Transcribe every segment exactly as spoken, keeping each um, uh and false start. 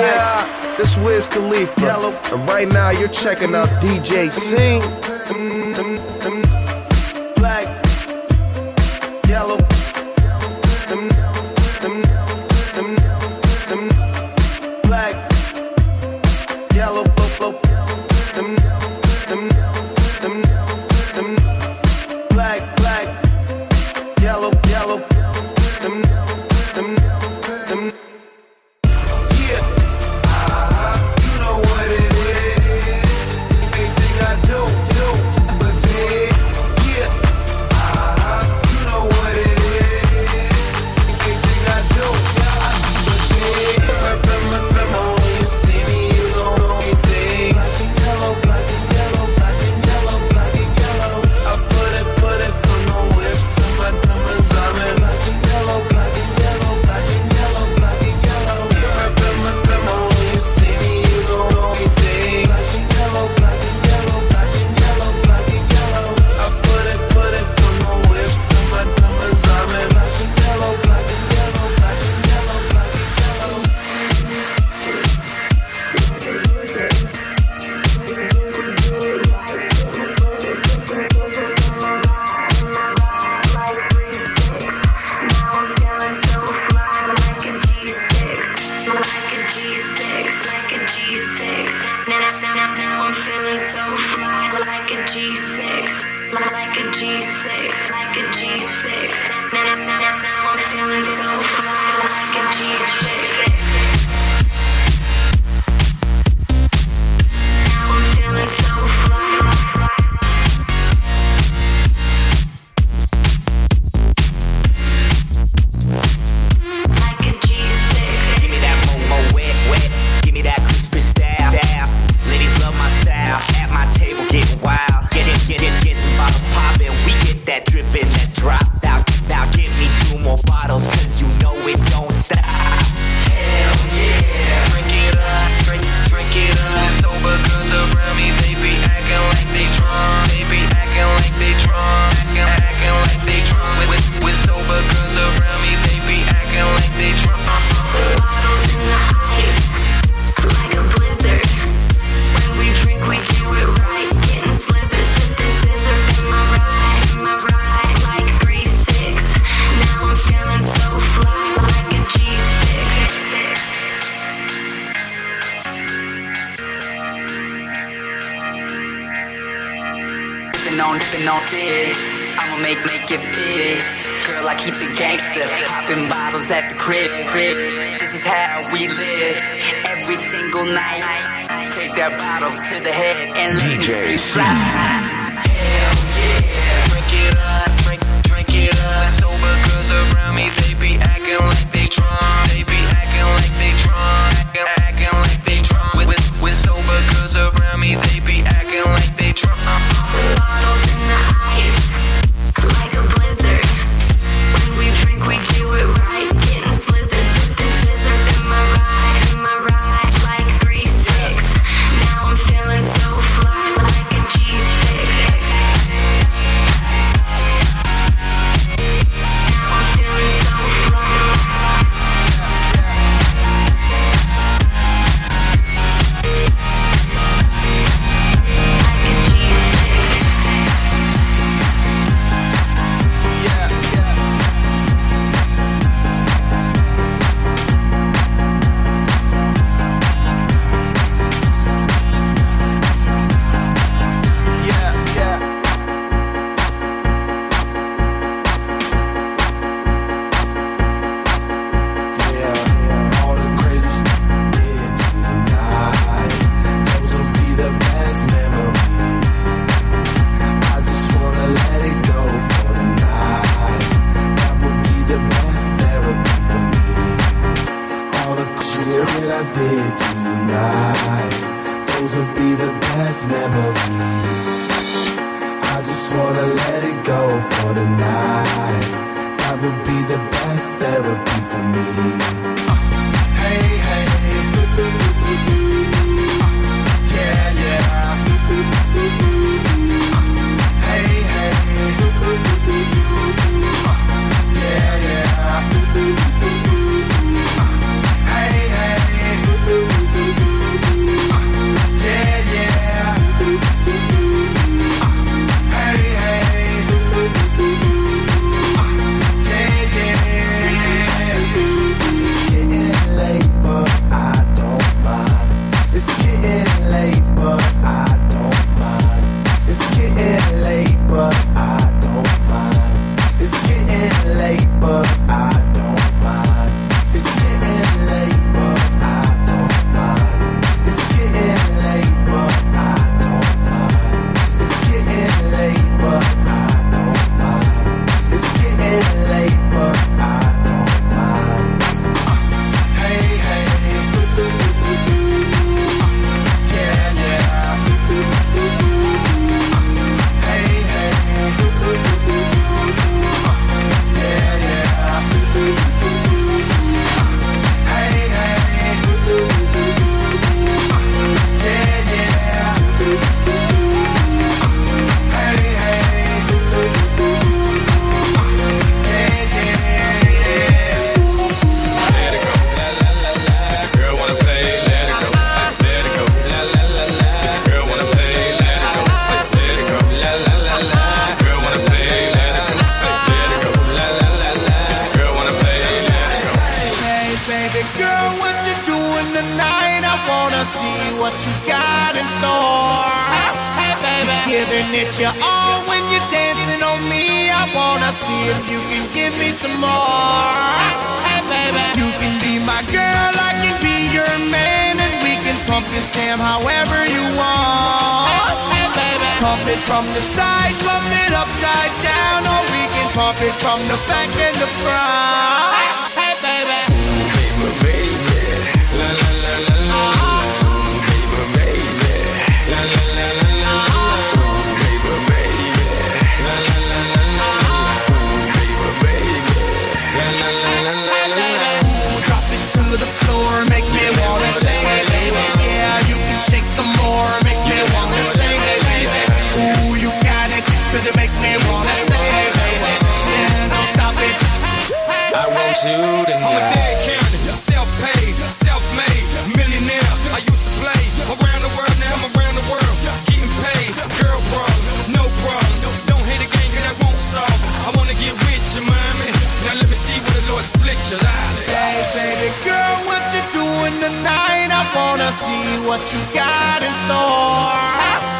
yeah, this Wiz Khalifa. Yellow. And right now you're checking out D J Sing. Black, yellow, them, them, them, them, black, yellow, purple, them, them, them, them, black, black, yellow, yellow, them, them, them. Hey, hey, what you're doing tonight. I wanna see what you got in store. Hey, baby, giving it your all when you're dancing on me. I wanna see if you can give me some more. Hey, baby, you can be my girl, I can be your man, and we can pump this jam however you want. Hey, baby, pump it from the side, pump it upside down, or we can pump it from the back and the front. Hey, baby, baby, baby, la la la la la. Baby, baby, la la la la la. Baby, baby, la la la la la. Baby, baby, la la la la la. Drop it to the floor, make me wanna say, baby. Yeah, you can shake some more, make me wanna say, baby. Ooh, you got it, 'cause you make me wanna say, baby. Yeah, don't stop it. I want you to know. Self-paid, self-made, millionaire. I used to play around the world, now I'm around the world. Getting paid, girl problems, no problems. Don't hate a game, cause that won't solve it. I wanna get rich, you mommy. Now let me see where the Lord splits your eyelids. Hey, baby girl, what you doing tonight? I wanna see what you got in store.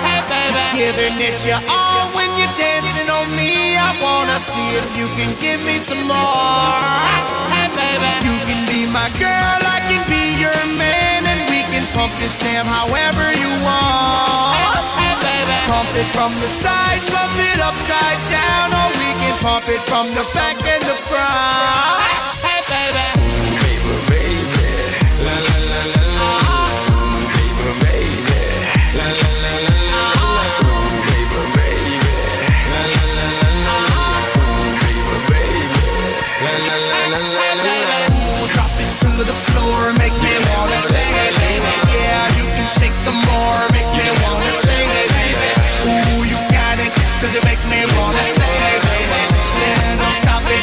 Hey, baby, giving it your all when you're dancing on me. I wanna see if you can give me some more. Hey, baby, you can be my girl, I can be your man, and we can pump this jam however you want. Hey, baby, pump it from the side, pump it upside down, or we can pump it from the back and the front. Hey, baby, baby, baby, la la la la la. Baby, baby, la la la la la. Baby, baby, la la la la la. Baby, baby, la la la la la. To the floor, make me wanna sing it, baby. Yeah, you can shake some more, make me wanna sing it, baby. Ooh, you got it, 'cause you make me wanna sing it, baby. Yeah, don't stop it.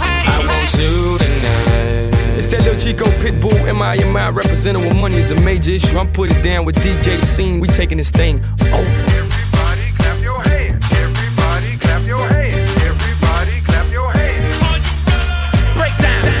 I want you tonight. It's that little Chico Pitbull, M I M I, representing when money is a major issue. I'm putting down with D J Scene, we taking this thing over. Everybody clap your hands, everybody clap your hands, everybody clap your hands. Break down.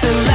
High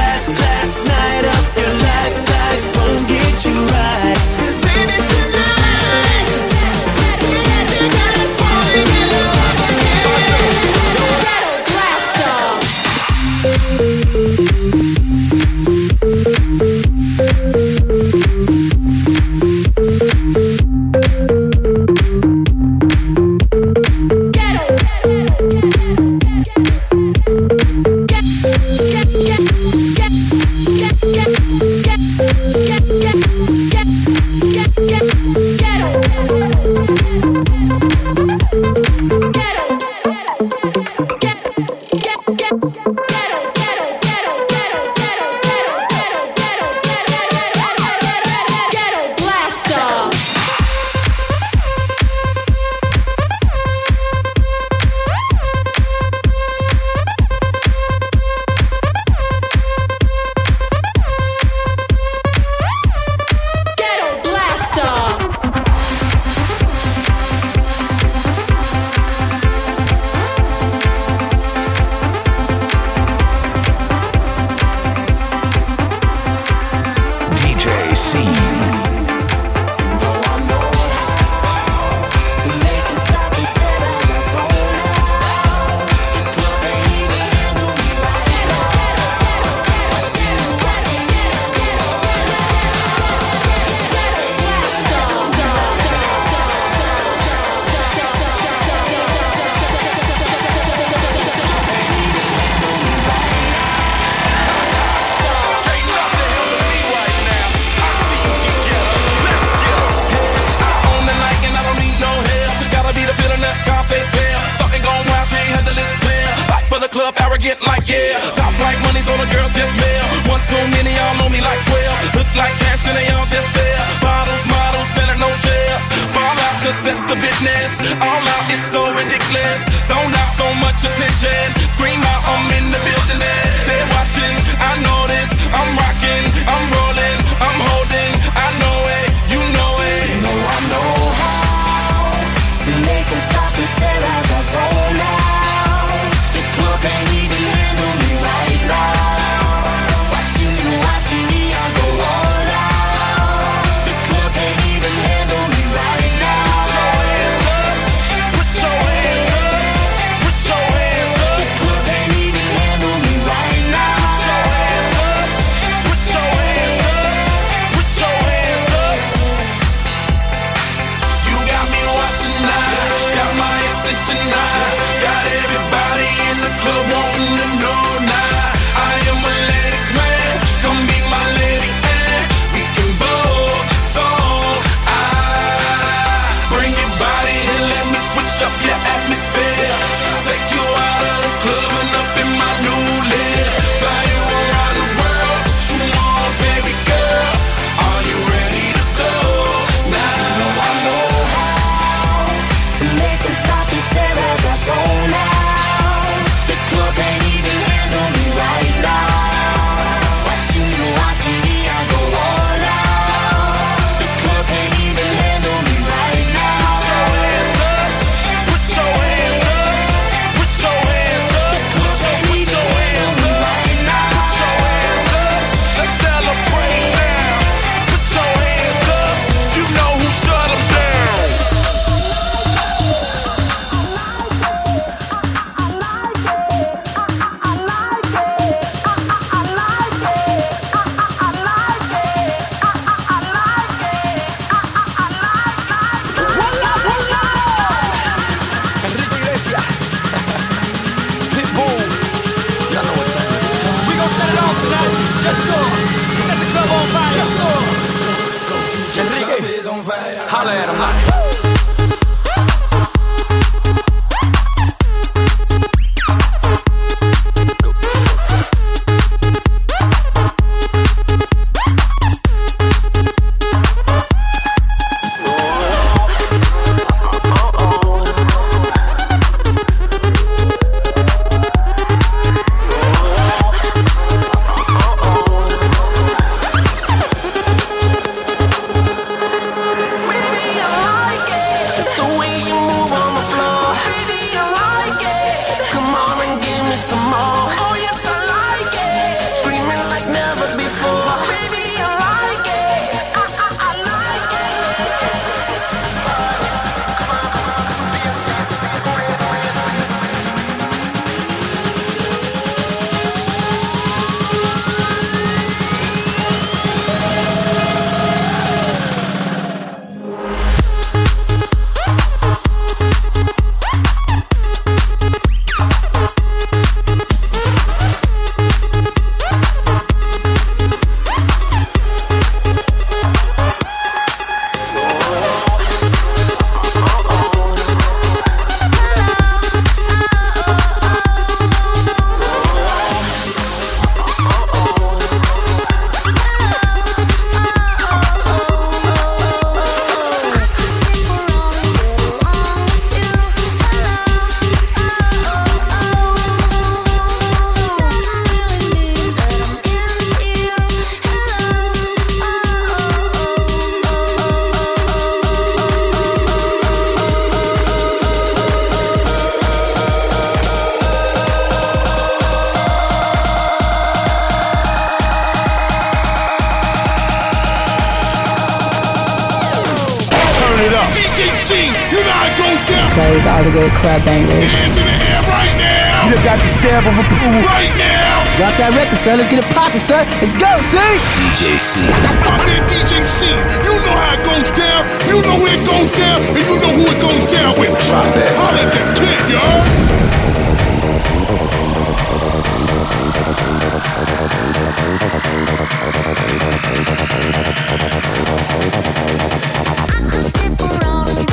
Those are the good club bangers. Hands in the air right now. You got the stab of approval right now. Drop that record, son. Let's get it poppin', son. Let's go, see? D J C. I'm in D J C. You know how it goes down. You know where it goes down. And you know who it goes down with. Drop that. How did that kid, y'all? I'm just this around you.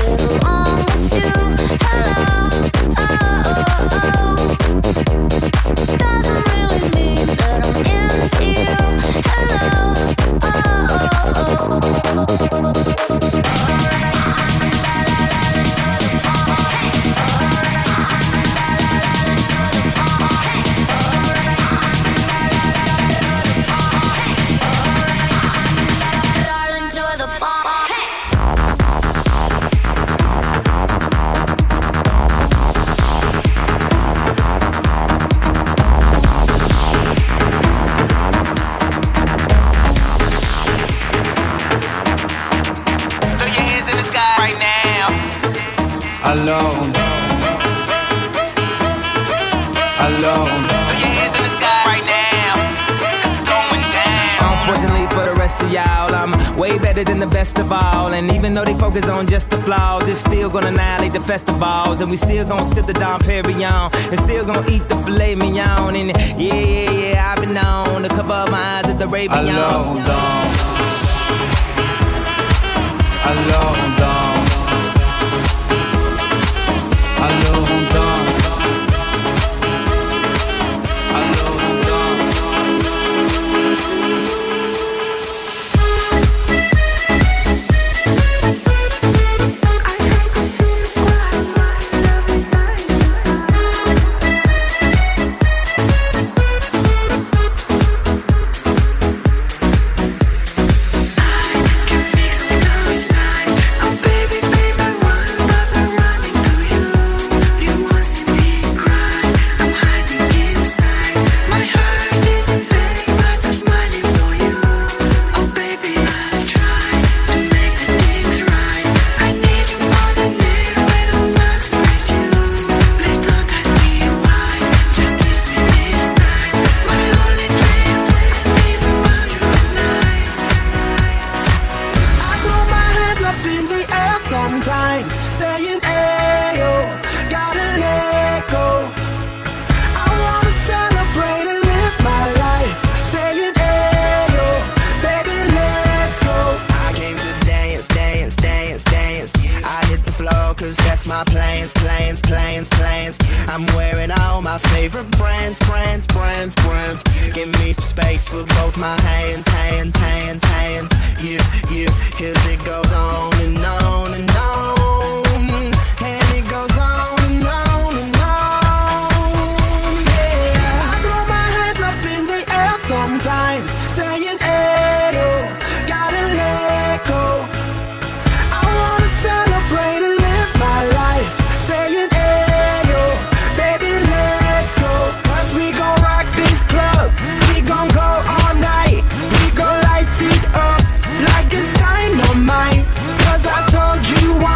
Festivals, and we still gon' sip the Dom Perignon and still gon' eat the filet mignon. And yeah, yeah, yeah, I've been known to cover up my eyes at the Ravion. Alone, dog. Alone, dog. Alone, dog. Alone, you want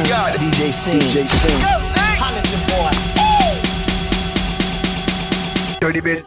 Sing. D J Sing. D J Sing. Holla your boy. Hey. Dirty bit.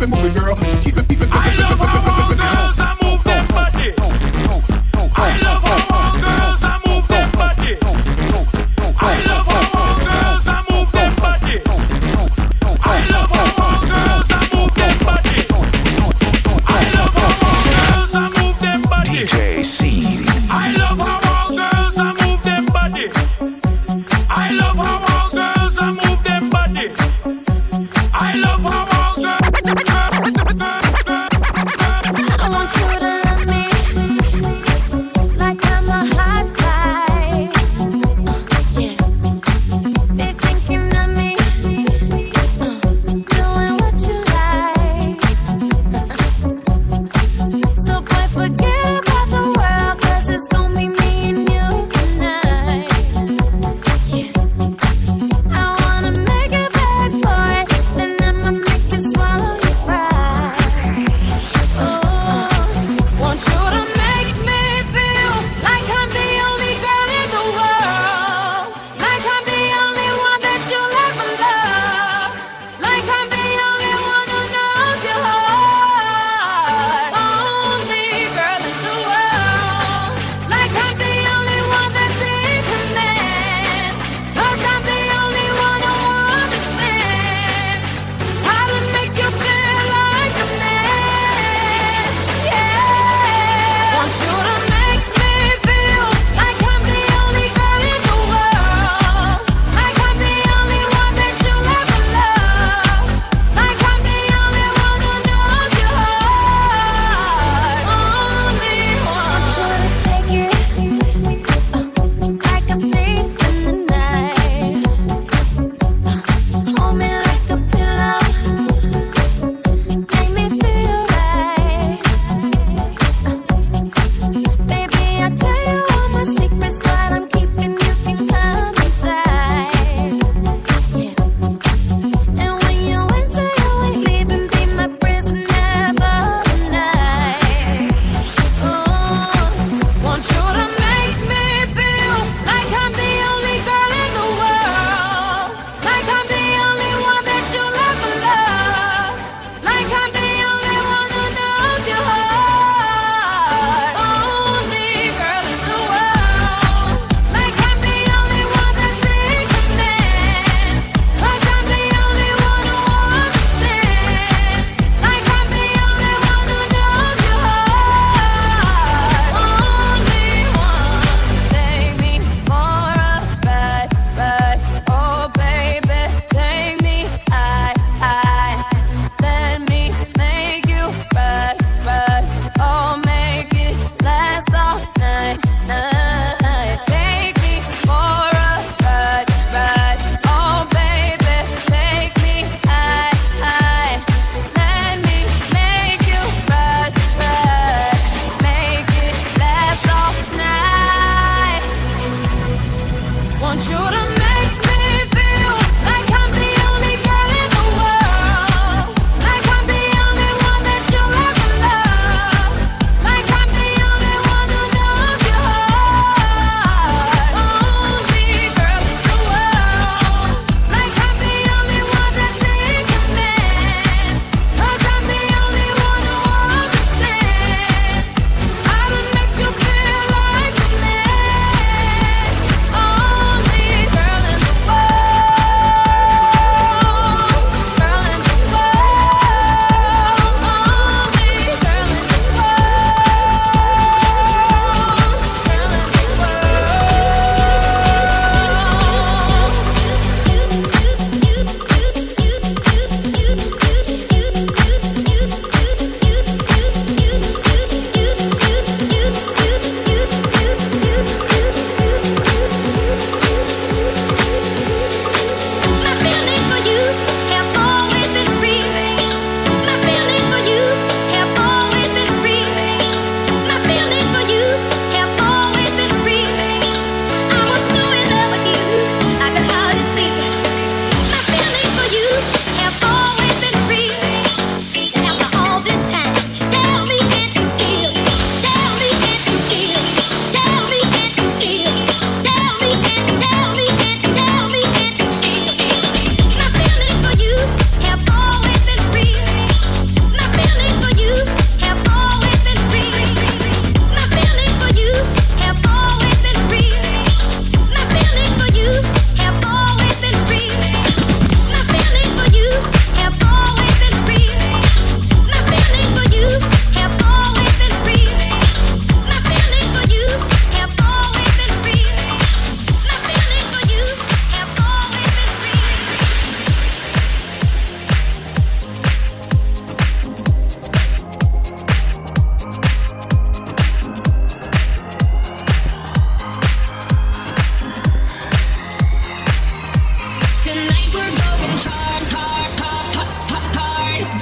keep it moving, girl. So keep it, keep it. I love how all girls I move their body. I love how all girls I move their body. I love how all girls I move their body. I love how all girls I move their body. I love how all girls I move their body. D J C. I love how all girls I move their body. I love how all girls I move their body. I love how all girls.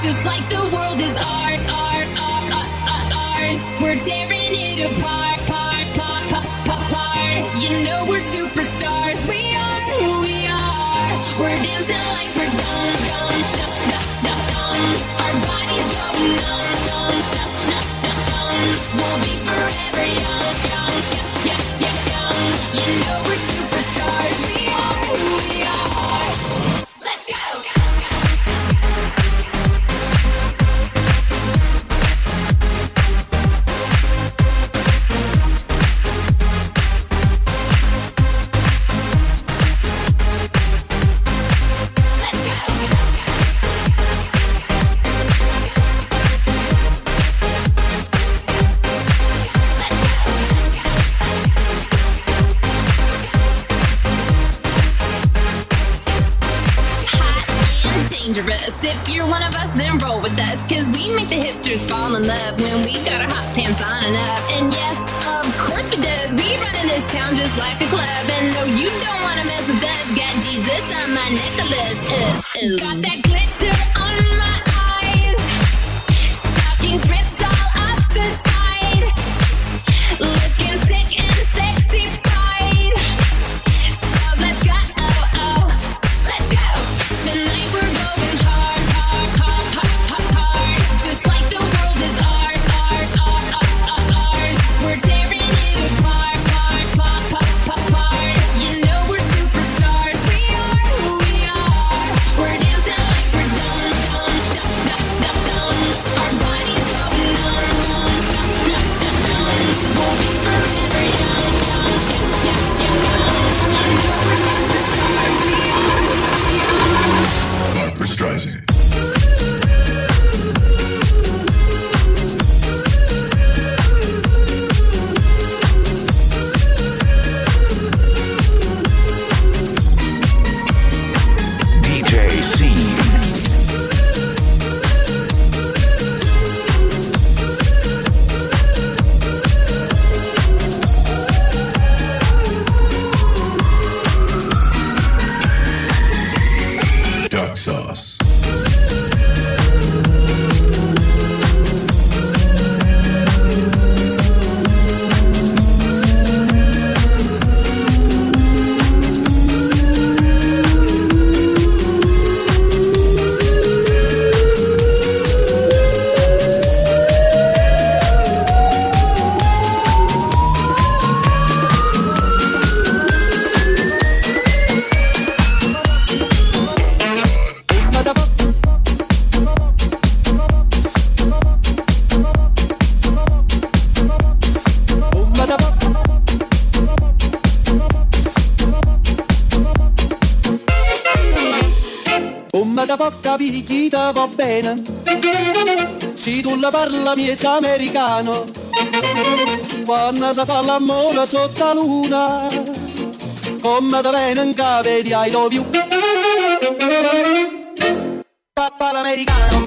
just like the world is art, art, art, art, art, ours. We're tearing it apart, part, part, part, part, part. You know we're superstars. We are who we are. We're dancing like we're dumb, dumb, dumb, dumb, dumb, dumb. Our bodies go numb, dumb, dumb, dumb, dumb, dumb. We'll be forever young, young, young, young, young. You know we're superstars. We are who we are. Let's go. If you're one of us, then roll with us, cause we make the hipsters fall in love when we got our hot pants on and up. And yes, of course we does. We run in this town just like a club. And no, you don't wanna mess with us. Got Jesus on my necklace. Ooh, ooh. Got that glitter on my eyes. Stockings ripped all up the side. Looking sick and sexy fried. So let's go, oh, oh, let's go. Tonight we're going home. Va bene, se tu la parla miezza americano, quando si fa l'amore sotto la luna, come da bene che vedi I love you, papà l'americano.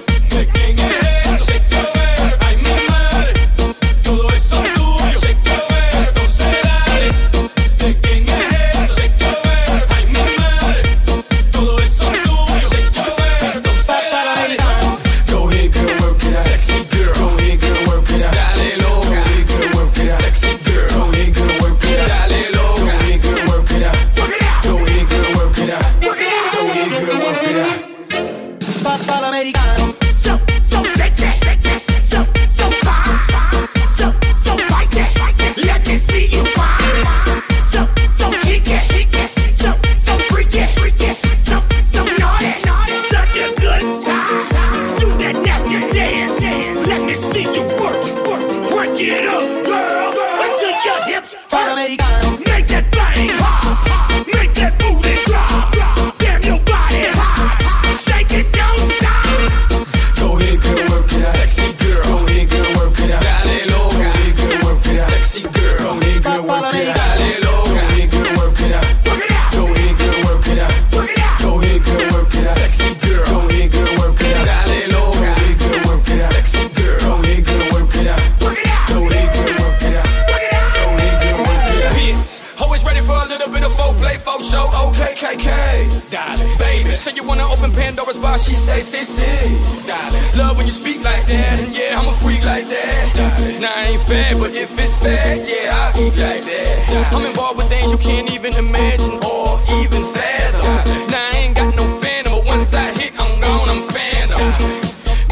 She say, say, say, darling. you speak like that, and yeah, I'm a freak like that. Now I ain't fat, but if it's fat, yeah, I'll eat like that. I'm involved with things you can't even imagine or even fathom. Now I ain't got no phantom, but once I hit, I'm gone, I'm phantom.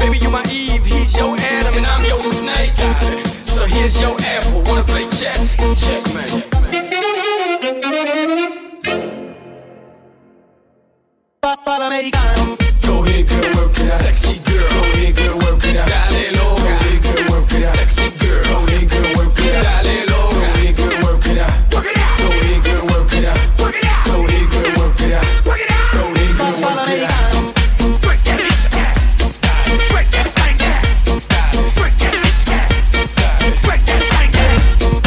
Baby, you my Eve, he's your Adam, and I'm your snake. So here's your apple, wanna play chess? Checkmate. Americano. Go ahead, girl, work it out. Sexy girl, go ahead, girl, work it out. Dale loca. Go ahead, girl, work it out. Sexy girl, go ahead, girl, work it out. Dale loca. Go ahead, girl, work it out. Work it out. Go ahead, girl, work it out. Work it out. Go ahead, girl, work it out. Work it out. Go ahead, girl, work it out. Work that bitch out. Work that thing out. Work that bitch out. Work that thing out. Work that bitch out. Work that thing out. Big booty, booty hoes.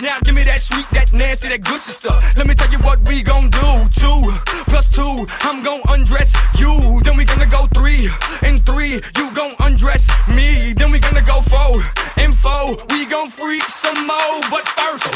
Now give me that sweet, that nasty, that good stuff. Let me tell you what we gon' do. Two plus two, I'm gon' undress you. Then we gonna go three and three, you gon' undress me. Then we gonna go four and four, we gon' freak some more. But first,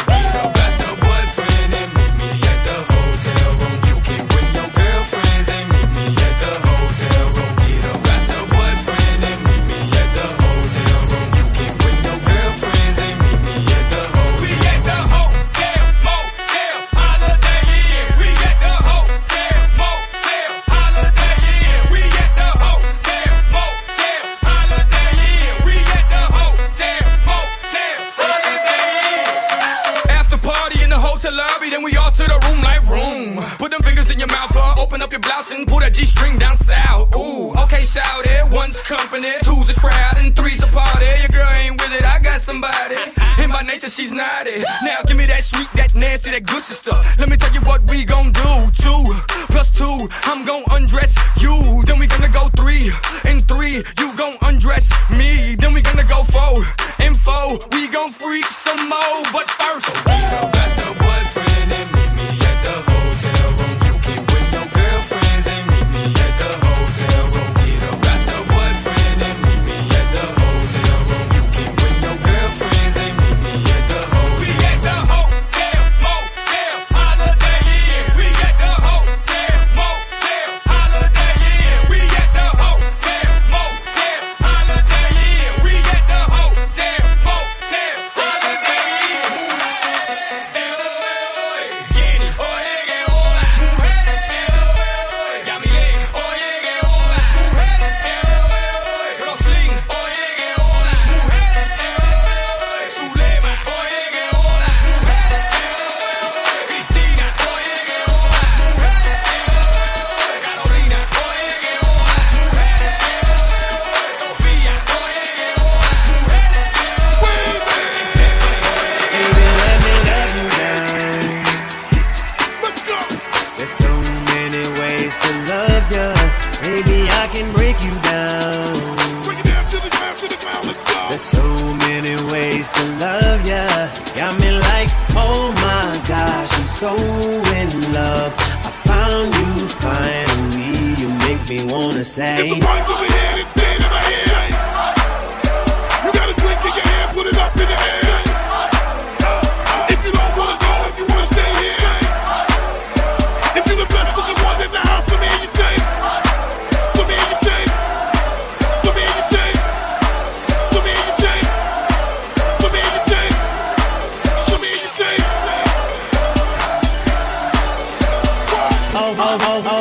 sorry, then we all to the room like room. Put them fingers in your mouth, or open up your blouse and pull that G-string down south. Ooh, okay, shout it. One's company, two's a crowd, and three's a party. Your girl ain't with it, I got somebody. And by nature, she's not it. Now give me that sweet, that nasty, that good stuff. Let me tell you what we gon' do. Two plus two, I'm gon' undress you. Then we gonna go three and three, you gon' undress me. Then we gonna go four and four, we gon' freak some more. But first, we gon' got your boyfriend and meet me at the hotel room. You can bring your girlfriends and meet me at the hotel room. We gon' got your boyfriend and meet me at the hotel room. You can bring your girlfriends and meet me at the hotel. We at the hotel, motel, holiday inn. We at the hotel, motel, holiday inn. We at the hotel, motel, holiday inn. We at the hotel, motel, holiday inn. Mujeres, Jenny, oye que hola. Mujeres, Yamile, oye que hola. Mujeres, Roslyn, oye que hola. Mujeres, Zulema, oye que hola. Mujeres, Cristina, oye que hola. Mujeres, Carolina, oye que hola. Mujeres, Sofía, oye que hola. Baby, let me love you down. There's so many ways to love ya. Maybe I can break you down. There's so many ways to love ya. Got me like, oh my gosh, I'm so in love. I found you finally. You make me wanna say, If the party's over here and it's dead in my hand, you got a drink in your hand, put it up in the air. If you don't wanna go, if you wanna stay here, if you the best looking one in the house, for me and you say, for me and you say, for me and you say, for me and you say, for me and you say, for me and you say. Oh, oh, oh, oh,